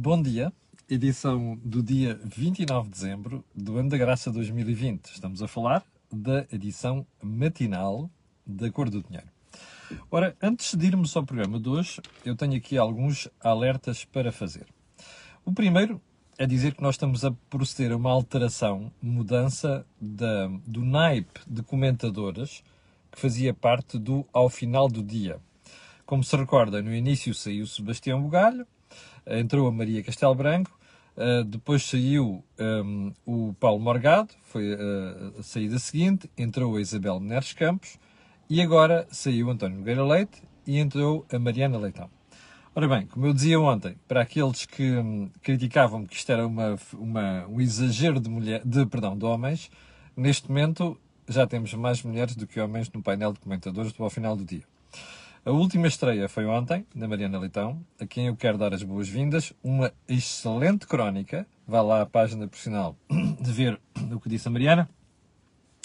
Bom dia, edição do dia 29 de dezembro do ano da graça 2020. Estamos a falar da edição matinal da Cor do Dinheiro. Ora, antes de irmos ao programa de hoje, eu tenho aqui alguns alertas para fazer. O primeiro é dizer que nós estamos a proceder a uma alteração, mudança do naipe de comentadoras que fazia parte do Ao Final do Dia. Como se recorda, no início saiu Sebastião Bugalho, entrou a Maria Castelo Branco, depois saiu o Paulo Morgado, foi a saída seguinte, entrou a Isabel Neres Campos e agora saiu António Nogueira Leite e entrou a Mariana Leitão. Ora bem, como eu dizia ontem, para aqueles que criticavam que isto era um exagero de homens, neste momento já temos mais mulheres do que homens no painel de comentadores do Ao Final do Dia. A última estreia foi ontem, da Mariana Leitão, a quem eu quero dar as boas-vindas. Uma excelente crónica. Vá lá à página profissional de ver o que disse a Mariana.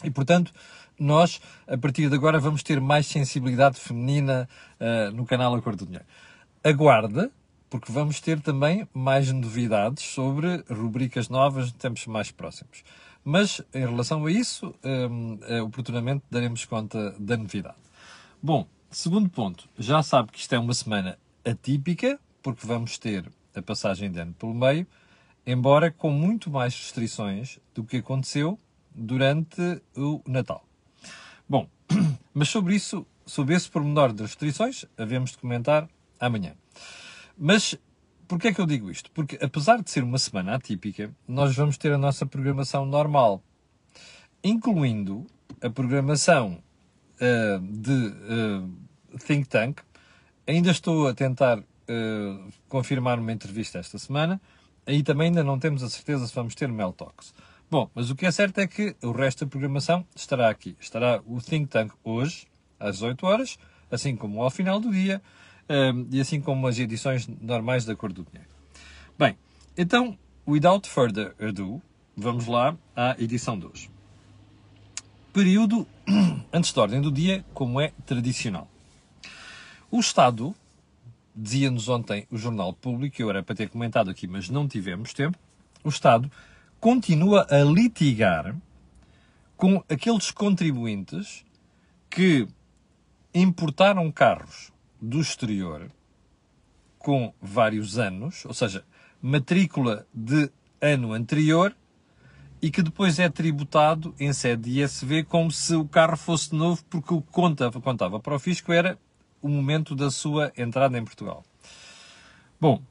E, portanto, nós, a partir de agora, vamos ter mais sensibilidade feminina no canal A Cor do Dinheiro. Aguarda, porque vamos ter também mais novidades sobre rubricas novas de tempos mais próximos. Mas, em relação a isso, oportunamente daremos conta da novidade. Bom, segundo ponto, já sabe que isto é uma semana atípica, porque vamos ter a passagem de ano pelo meio, embora com muito mais restrições do que aconteceu durante o Natal. Bom, mas sobre isso, sobre esse pormenor das restrições, havemos de comentar amanhã. Mas porquê é que eu digo isto? Porque apesar de ser uma semana atípica, nós vamos ter a nossa programação normal, incluindo a programação de think tank. Ainda estou a tentar confirmar uma entrevista esta semana, aí também ainda não temos a certeza se vamos ter Mel Talks. Bom, mas o que é certo é que o resto da programação estará aqui. Estará o think tank hoje, às 18 horas, assim como ao final do dia, e assim como as edições normais da Cor do Dinheiro. Bem, então, without further ado, vamos lá à edição de hoje. Período antes da ordem do dia, como é tradicional. O Estado, dizia-nos ontem o Jornal Público, eu era para ter comentado aqui, mas não tivemos tempo, o Estado continua a litigar com aqueles contribuintes que importaram carros do exterior com vários anos, ou seja, matrícula de ano anterior, e que depois é tributado em sede de ISV como se o carro fosse novo, porque o que contava para o fisco era o momento da sua entrada em Portugal. Bom,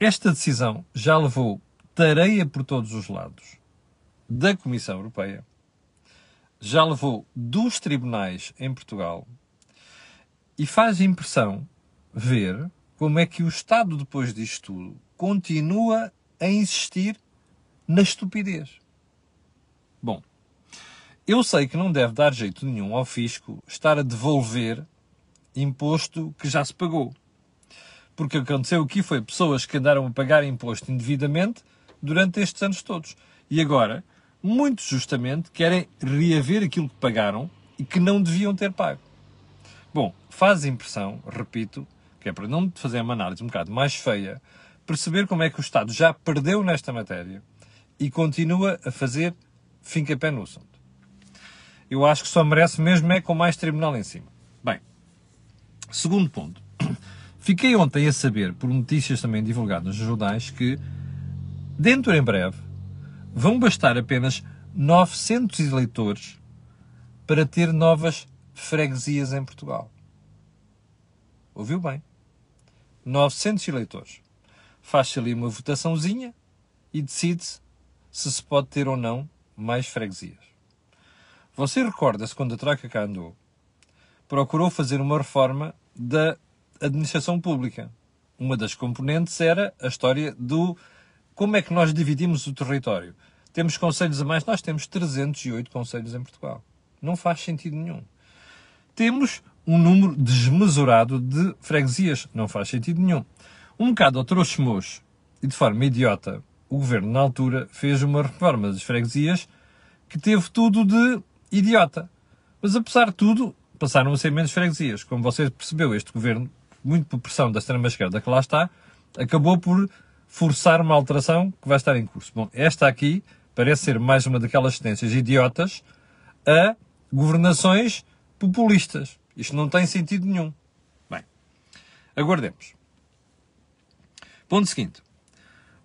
esta decisão já levou tareia por todos os lados da Comissão Europeia, já levou dos tribunais em Portugal, e faz impressão ver como é que o Estado, depois disto tudo, continua a insistir na estupidez. Bom, eu sei que não deve dar jeito nenhum ao fisco estar a devolver imposto que já se pagou. Porque o que aconteceu aqui foi pessoas que andaram a pagar imposto indevidamente durante estes anos todos. E agora, muito justamente, querem reaver aquilo que pagaram e que não deviam ter pago. Bom, faz impressão, repito, que é para não fazer uma análise um bocado mais feia, perceber como é que o Estado já perdeu nesta matéria e continua a fazer fincapé no assunto. Eu acho que só merece mesmo é com mais tribunal em cima. Bem, segundo ponto. Fiquei ontem a saber, por notícias também divulgadas nos jornais, que dentro em breve vão bastar apenas 900 eleitores para ter novas freguesias em Portugal. Ouviu bem? 900 eleitores. Faz-se ali uma votaçãozinha e decide-se se se pode ter ou não mais freguesias. Você recorda-se quando a Troika cá andou, procurou fazer uma reforma da administração pública. Uma das componentes era a história do como é que nós dividimos o território. Temos conselhos a mais, nós temos 308 conselhos em Portugal. Não faz sentido nenhum. Temos um número desmesurado de freguesias. Não faz sentido nenhum. Um bocado ao trouxe-moço e de forma idiota, o governo, na altura, fez uma reforma das freguesias que teve tudo de idiota. Mas, apesar de tudo, passaram a ser menos freguesias. Como vocês perceberam, este governo, muito por pressão da extrema-esquerda que lá está, acabou por forçar uma alteração que vai estar em curso. Bom, esta aqui parece ser mais uma daquelas tendências idiotas a governações populistas. Isto não tem sentido nenhum. Bem, aguardemos. Ponto seguinte.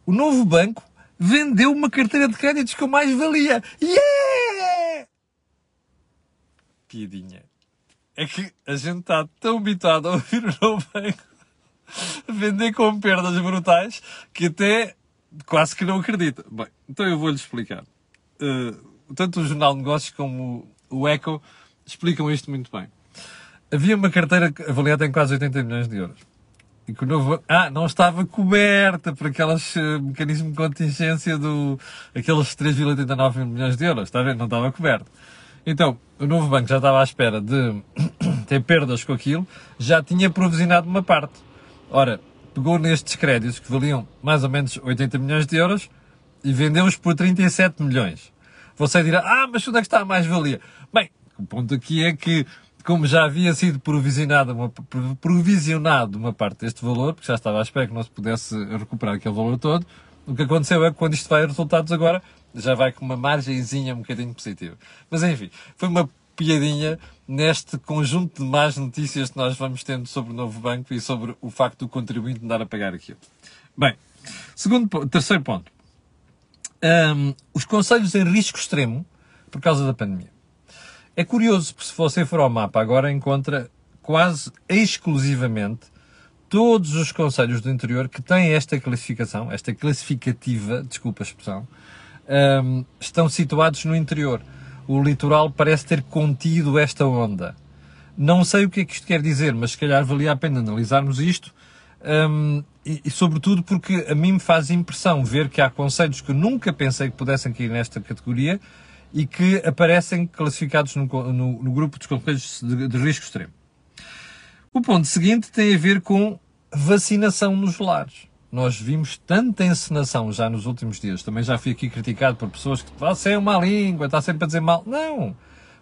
O novo banco vendeu uma carteira de créditos com mais-valia. Yeah! Piadinha. É que a gente está tão habituado a ouvir o novo banco vender com perdas brutais que até quase que não acredita. Bem, então eu vou-lhe explicar. Tanto o Jornal de Negócios como o Eco explicam isto muito bem. Havia uma carteira avaliada em quase 80 milhões de euros. E que o novo... Ah, não estava coberta por aqueles mecanismos de contingência do... Aqueles 3,89 milhões de euros, está a ver? Não estava coberto. Então, o novo banco já estava à espera de ter perdas com aquilo, já tinha provisionado uma parte. Ora, pegou nestes créditos que valiam mais ou menos 80 milhões de euros e vendeu-os por 37 milhões. Você dirá, ah, mas onde é que está a mais-valia? Bem, o ponto aqui é que, como já havia sido provisionado uma parte deste valor, porque já estava à espera que não se pudesse recuperar aquele valor todo, o que aconteceu é que quando isto vai a resultados agora, já vai com uma margenzinha um bocadinho positiva. Mas enfim, foi uma piadinha neste conjunto de más notícias que nós vamos tendo sobre o novo banco e sobre o facto do contribuinte andar a pagar aquilo. Bem, terceiro ponto. Os conselhos em risco extremo por causa da pandemia. É curioso, porque se você for ao mapa agora encontra quase exclusivamente todos os conselhos do interior que têm esta classificação, esta classificativa, desculpa a expressão, estão situados no interior. O litoral parece ter contido esta onda. Não sei o que é que isto quer dizer, mas se calhar valia a pena analisarmos isto, e sobretudo porque a mim me faz impressão ver que há conselhos que nunca pensei que pudessem cair nesta categoria e que aparecem classificados no grupo dos conselhos de risco extremo. O ponto seguinte tem a ver com vacinação nos lares. Nós vimos tanta encenação já nos últimos dias, também já fui aqui criticado por pessoas que você é uma língua, está sempre a dizer mal. Não!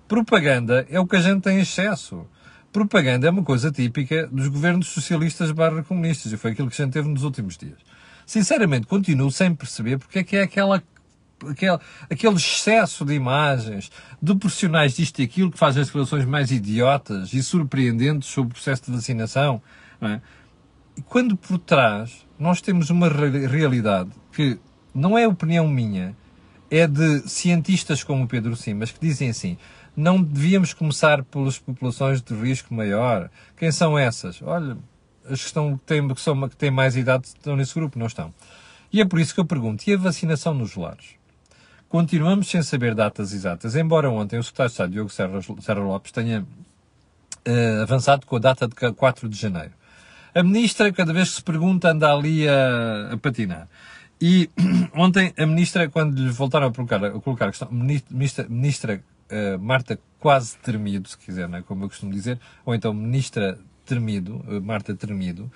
Propaganda é o que a gente tem excesso. Propaganda é uma coisa típica dos governos socialistas barra comunistas, e foi aquilo que a gente teve nos últimos dias. Sinceramente, continuo sem perceber porque é que é aquele excesso de imagens de profissionais disto e aquilo que fazem as declarações mais idiotas e surpreendentes sobre o processo de vacinação, não é? E quando por trás nós temos uma realidade que não é opinião minha, é de cientistas como o Pedro Simas, que dizem assim, não devíamos começar pelas populações de risco maior. Quem são essas? Olha, as que têm mais idade estão nesse grupo, não estão. E é por isso que eu pergunto, e a vacinação nos lares? Continuamos sem saber datas exatas, embora ontem o secretário de Estado, Diogo Serra Lopes, tenha avançado com a data de 4 de janeiro. A ministra, cada vez que se pergunta, anda ali a patinar. E ontem a ministra, quando lhe voltaram a colocar a questão, ministra Marta quase Temido, se quiser, não é? Como eu costumo dizer, ou então ministra Temido, Marta Temido,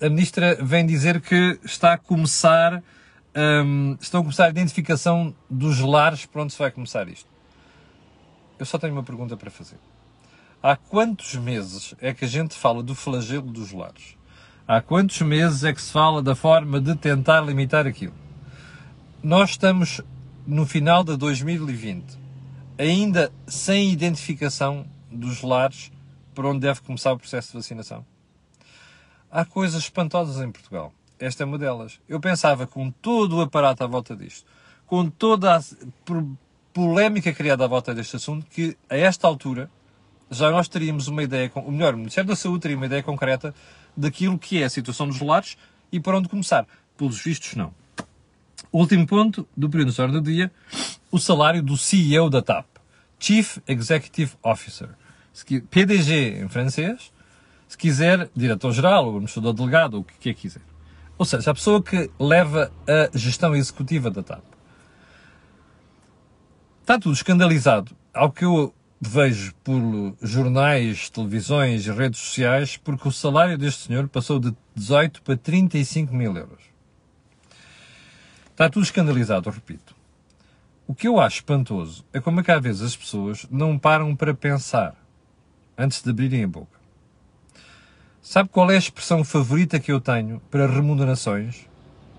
a ministra vem dizer que estão a começar a identificação dos lares por onde se vai começar isto. Eu só tenho uma pergunta para fazer. Há quantos meses é que a gente fala do flagelo dos lares? Há quantos meses é que se fala da forma de tentar limitar aquilo? Nós estamos no final de 2020, ainda sem identificação dos lares por onde deve começar o processo de vacinação. Há coisas espantosas em Portugal. Esta é uma delas. Eu pensava, com todo o aparato à volta disto, com toda a polémica criada à volta deste assunto, que a esta altura já nós teríamos uma ideia, ou melhor, o Ministério da Saúde teria uma ideia concreta daquilo que é a situação dos lares e para onde começar. Pelos vistos, não. Último ponto do período de ordem do dia, o salário do CEO da TAP, Chief Executive Officer, PDG em francês, se quiser, diretor-geral, ou administrador delegado, ou o que é que quiser. Ou seja, a pessoa que leva a gestão executiva da TAP. Está tudo escandalizado, ao que eu vejo por jornais, televisões e redes sociais, porque o salário deste senhor passou de 18 para 35 mil euros. Está tudo escandalizado, eu repito. O que eu acho espantoso é como é que às vezes as pessoas não param para pensar antes de abrirem a boca. Sabe qual é a expressão favorita que eu tenho para remunerações?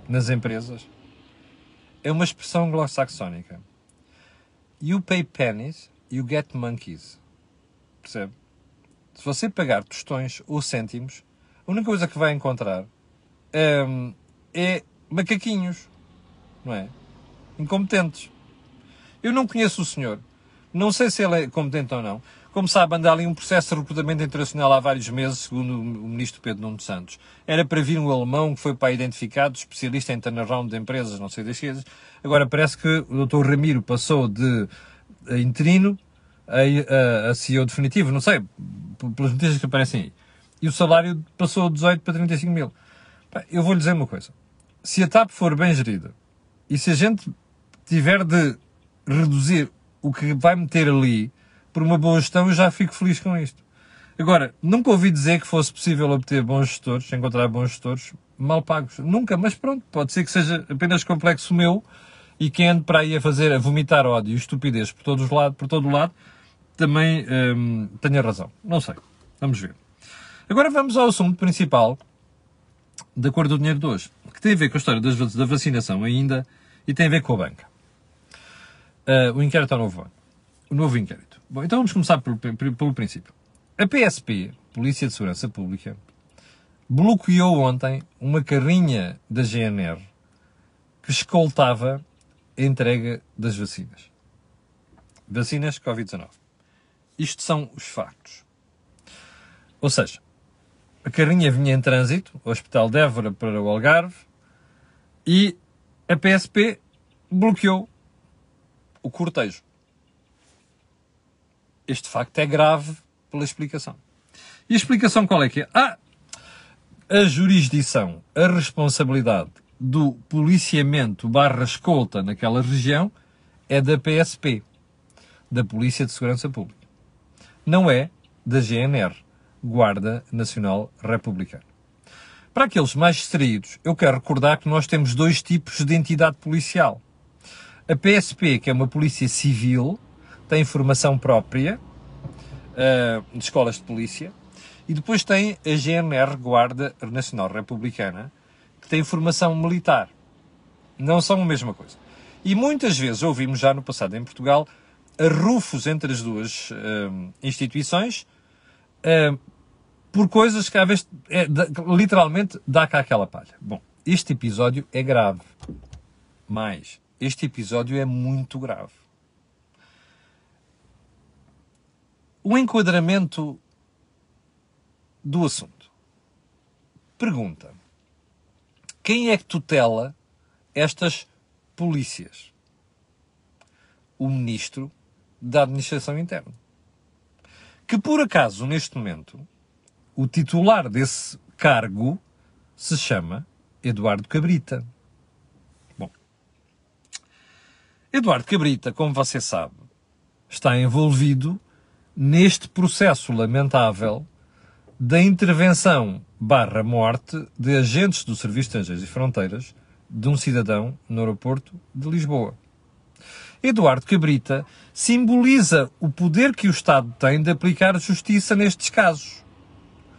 nas empresas é uma expressão anglo-saxónica. You pay pennies, you get monkeys. Percebe? Se você pagar tostões ou cêntimos, a única coisa que vai encontrar é macaquinhos, não é? Incompetentes. Eu não conheço o senhor. Não sei se ele é competente ou não. Como sabe, anda ali um processo de recrutamento internacional há vários meses, segundo o ministro Pedro Nuno Santos. Era para vir um alemão que foi para identificado, especialista em turnaround de empresas, não sei das coisas. Agora parece que o Dr. Ramiro passou de interino a CEO definitivo, não sei, pelas notícias que aparecem aí. E o salário passou de 18 para 35 mil. Eu vou-lhe dizer uma coisa. Se a TAP for bem gerida, e se a gente tiver de reduzir o que vai meter ali, por uma boa gestão, eu já fico feliz com isto. Agora, nunca ouvi dizer que fosse possível obter bons gestores, encontrar bons gestores mal pagos. Nunca, mas pronto, pode ser que seja apenas complexo meu e que ande para aí a fazer, a vomitar ódio e estupidez por todos os lados, por todo o lado, também tenha razão. Não sei. Vamos ver. Agora vamos ao assunto principal da Cor do Dinheiro de hoje, que tem a ver com a história da vacinação ainda e tem a ver com a banca. O inquérito ao novo banco. O novo inquérito. Bom, então vamos começar pelo princípio. A PSP, Polícia de Segurança Pública, bloqueou ontem uma carrinha da GNR que escoltava a entrega das vacinas. Vacinas Covid-19. Isto são os factos. Ou seja, a carrinha vinha em trânsito, o Hospital de Évora para o Algarve, e a PSP bloqueou o cortejo. Este facto é grave pela explicação. E a explicação qual é que é? A jurisdição, a responsabilidade do policiamento barra escolta naquela região é da PSP, da Polícia de Segurança Pública. Não é da GNR, Guarda Nacional Republicana. Para aqueles mais distraídos, eu quero recordar que nós temos dois tipos de entidade policial. A PSP, que é uma polícia civil, tem formação própria de escolas de polícia, e depois tem a GNR, Guarda Nacional Republicana, que tem formação militar. Não são a mesma coisa. E muitas vezes ouvimos já no passado em Portugal arrufos entre as duas instituições por coisas que às vezes literalmente dá cá aquela palha. Bom, este episódio é grave, mas este episódio é muito grave. O enquadramento do assunto. Pergunta. Quem é que tutela estas polícias? O Ministro da Administração Interna. Que, por acaso, neste momento, o titular desse cargo se chama Eduardo Cabrita. Bom, Eduardo Cabrita, como você sabe, está envolvido neste processo lamentável da intervenção barra morte de agentes do Serviço de Estrangeiros e Fronteiras de um cidadão no aeroporto de Lisboa. Eduardo Cabrita simboliza o poder que o Estado tem de aplicar justiça nestes casos.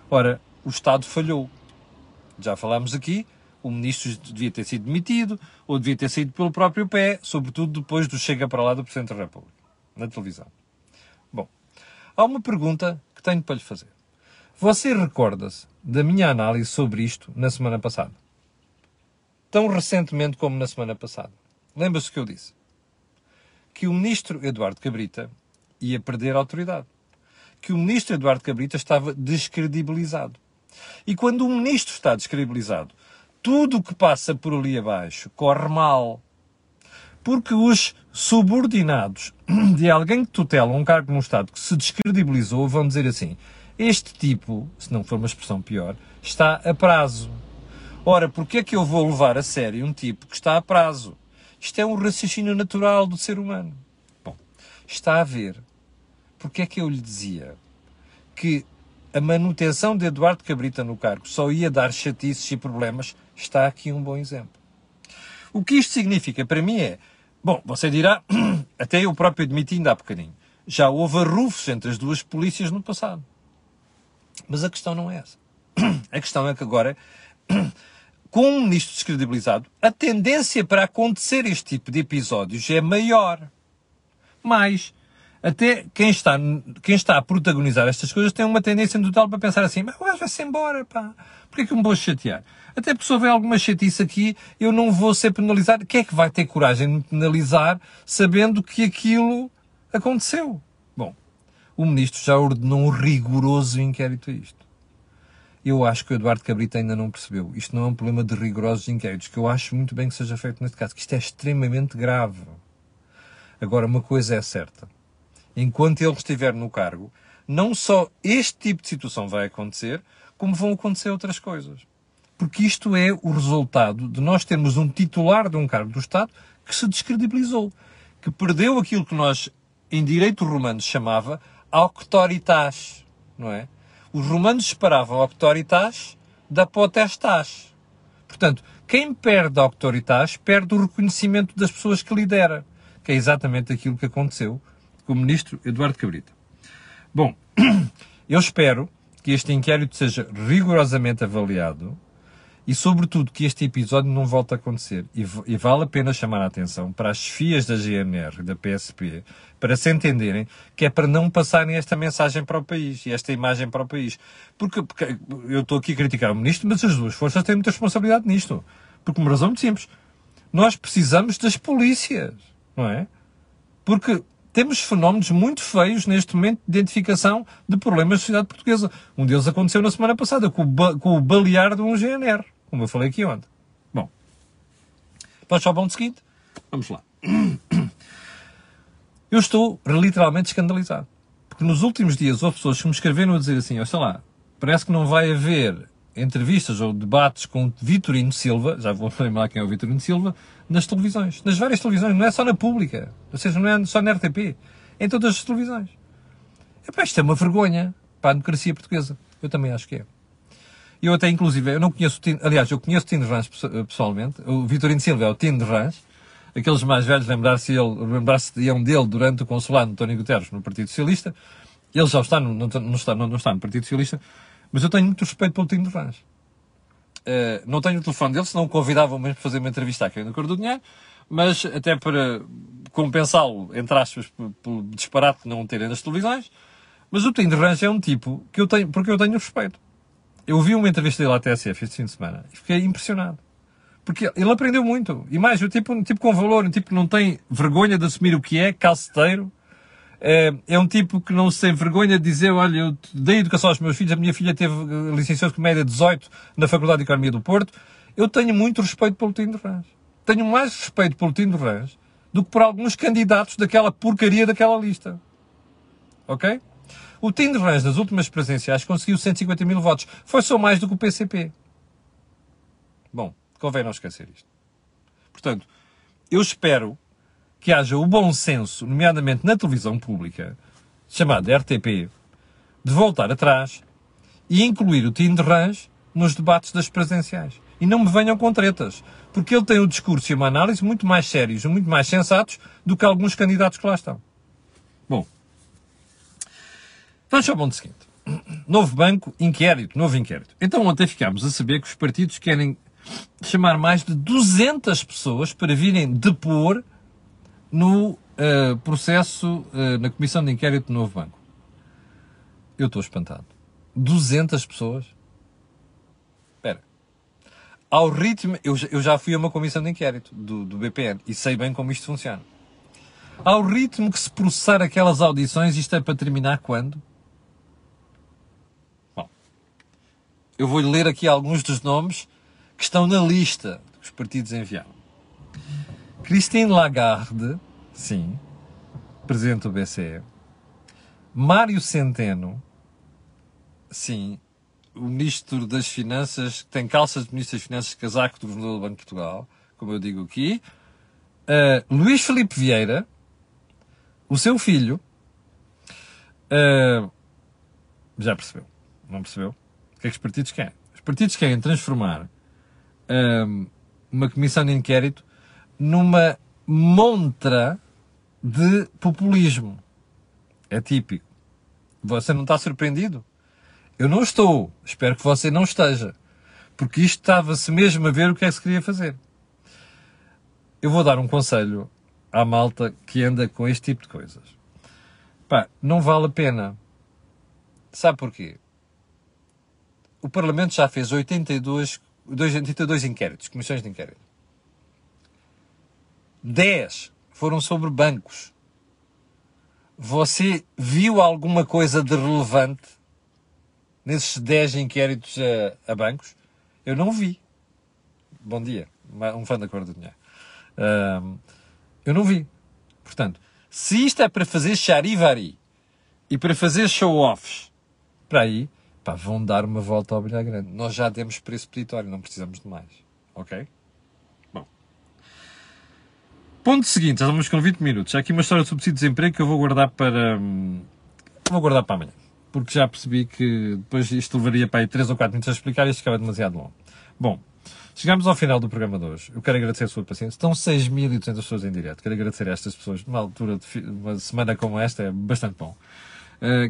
Ora, o Estado falhou. Já falámos aqui, o ministro devia ter sido demitido, ou devia ter saído pelo próprio pé, sobretudo depois do Chega para lá do Presidente da República, na televisão. Há uma pergunta que tenho para lhe fazer. Você recorda-se da minha análise sobre isto na semana passada? Tão recentemente como na semana passada. Lembra-se que eu disse? Que o ministro Eduardo Cabrita ia perder a autoridade. Que o ministro Eduardo Cabrita estava descredibilizado. E quando o ministro está descredibilizado, tudo o que passa por ali abaixo corre mal. Porque os subordinados de alguém que tutela um cargo num Estado que se descredibilizou vão dizer assim: este tipo, se não for uma expressão pior, está a prazo. Ora, porquê é que eu vou levar a sério um tipo que está a prazo? Isto é um raciocínio natural do ser humano. Bom, está a ver. Porquê é que eu lhe dizia que a manutenção de Eduardo Cabrita no cargo só ia dar chatices e problemas? Está aqui um bom exemplo. O que isto significa para mim é... Bom, você dirá, até eu próprio admiti ainda há bocadinho, já houve arrufos entre as duas polícias no passado. Mas a questão não é essa. A questão é que agora, com um ministro descredibilizado, a tendência para acontecer este tipo de episódios é maior. Mas até quem está a protagonizar estas coisas tem uma tendência no total para pensar assim, mas o gajo vai-se embora, pá, porquê é que me vou chatear? Até porque se houver alguma chatice aqui, eu não vou ser penalizado. Quem é que vai ter coragem de me penalizar sabendo que aquilo aconteceu? Bom, o ministro já ordenou um rigoroso inquérito a isto. Eu acho que o Eduardo Cabrita ainda não percebeu. Isto não é um problema de rigorosos inquéritos, que eu acho muito bem que seja feito neste caso, que isto é extremamente grave. Agora, uma coisa é certa. Enquanto ele estiver no cargo, não só este tipo de situação vai acontecer, como vão acontecer outras coisas. Porque isto é o resultado de nós termos um titular de um cargo do Estado que se descredibilizou, que perdeu aquilo que nós, em direito romano, chamava auctoritas, não é? Os romanos separavam auctoritas da potestas. Portanto, quem perde a auctoritas perde o reconhecimento das pessoas que lidera, que é exatamente aquilo que aconteceu com o ministro Eduardo Cabrita. Bom, eu espero que este inquérito seja rigorosamente avaliado e, sobretudo, que este episódio não volte a acontecer. E vale a pena chamar a atenção para as chefias da GNR e da PSP para se entenderem que é para não passarem esta mensagem para o país e esta imagem para o país. Porque eu estou aqui a criticar o ministro, mas as duas forças têm muita responsabilidade nisto. Porque uma razão muito simples. Nós precisamos das polícias, não é? Porque temos fenómenos muito feios neste momento de identificação de problemas da sociedade portuguesa. Um deles aconteceu na semana passada com o balear de um GNR. Como eu falei aqui ontem. Bom, vamos ao ponto seguinte? Vamos lá. Eu estou literalmente escandalizado. Porque nos últimos dias houve pessoas que me escreveram a dizer assim, sei lá, parece que não vai haver entrevistas ou debates com Vitorino Silva, já vou lembrar quem é o Vitorino Silva, nas televisões, nas várias televisões, não é só na pública, ou seja, não é só na RTP, é em todas as televisões. Epá, isto é uma vergonha para a democracia portuguesa. Eu também acho que é. Eu até, inclusive, eu não conheço, aliás, eu conheço o Tindrans pessoalmente, o Vitorino Silva é o Tindrans, aqueles mais velhos lembrar-se-iam dele durante o consulado de António Guterres no Partido Socialista, ele já está no, não está no Partido Socialista, mas eu tenho muito respeito pelo Tindrans. Não tenho o telefone dele, senão o convidavam mesmo para fazer uma entrevista aqui no A Cor do Dinheiro, mas até para compensá-lo, entre aspas, pelo disparate de não terem nas televisões, mas o Tindrans é um tipo que eu tenho, porque eu tenho respeito. Eu ouvi uma entrevista dele à TSF este fim de semana e fiquei impressionado. Porque ele aprendeu muito. E mais, um tipo com valor, um tipo que não tem vergonha de assumir o que é, calceteiro. É um tipo que não se tem vergonha de dizer, olha, eu dei educação aos meus filhos, a minha filha teve licenciatura com média 18 na Faculdade de Economia do Porto. Eu tenho muito respeito pelo Tindrans. Tenho mais respeito pelo Tindrans do que por alguns candidatos daquela porcaria daquela lista. Ok? O Tindrans, nas últimas presenciais, conseguiu 150 mil votos. Foi só mais do que o PCP. Bom, convém não esquecer isto. Portanto, eu espero que haja o bom senso, nomeadamente na televisão pública, chamada RTP, de voltar atrás e incluir o Tindrans nos debates das presenciais. E não me venham com tretas, porque ele tem um discurso e uma análise muito mais sérios, muito mais sensatos do que alguns candidatos que lá estão. Bom, vamos ao ponto seguinte. Novo banco, inquérito, novo inquérito. Então ontem ficámos a saber que os partidos querem chamar mais de 200 pessoas para virem depor no processo, na comissão de inquérito do novo banco. Eu estou espantado. 200 pessoas? Espera. Ao ritmo... Eu já fui a uma comissão de inquérito do BPN e sei bem como isto funciona. Ao ritmo que se processar aquelas audições, isto é para terminar quando? Bom, eu vou ler aqui alguns dos nomes que estão na lista que os partidos enviaram. Christine Lagarde, sim, presidente do BCE. Mário Centeno, sim, o ministro das Finanças, que tem calças de ministro das Finanças, casaco do governador do Banco de Portugal, como eu digo aqui. Luís Felipe Vieira, o seu filho, já percebeu? Não percebeu? O que é que os partidos querem? Os partidos querem transformar uma comissão de inquérito numa montra de populismo. É típico. Você não está surpreendido? Eu não estou. Espero que você não esteja. porque isto estava-se mesmo a ver o que é que se queria fazer. Eu vou dar um conselho à malta que anda com este tipo de coisas. Pá, não vale a pena. Sabe porquê? O Parlamento já fez 82 inquéritos, comissões de inquérito. 10 foram sobre bancos. Você viu alguma coisa de relevante nesses 10 inquéritos a bancos? Eu não vi. Bom dia, um fã da Cor do Dinheiro. Eu não vi. Portanto, se isto é para fazer charivari e para fazer show-offs, para aí, pá, vão dar uma volta ao bilhar grande. Nós já demos preço peditório, não precisamos de mais. Ok? Bom. Ponto seguinte, já estamos com 20 minutos. Há aqui uma história de subsídio de desemprego que eu vou guardar para... Vou guardar para amanhã. Porque já percebi que depois isto levaria para aí 3 ou 4 minutos a explicar e isto acaba demasiado longo. Bom, chegamos ao final do programa de hoje. Eu quero agradecer a sua paciência. Estão 6.200 pessoas em direto. Quero agradecer a estas pessoas. Numa altura de uma semana como esta é bastante bom.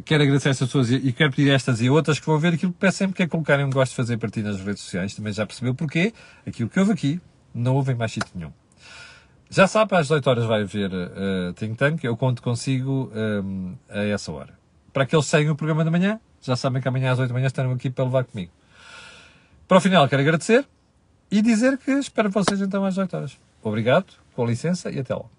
Quero agradecer a estas pessoas e quero pedir a estas e outras que vão ver aquilo que peço sempre, que é colocarem um gosto de fazer partilha nas redes sociais. Também já percebeu porquê. Aquilo que houve aqui, não houve em mais sítio nenhum. Já sabe, às 18 horas vai haver Think Tank. Eu conto consigo a essa hora. Para aqueles que seguem o programa de manhã, já sabem que amanhã às 8 da manhã estarão aqui para levar comigo. Para o final, quero agradecer e dizer que espero vocês então às 8 horas. Obrigado, com licença e até lá.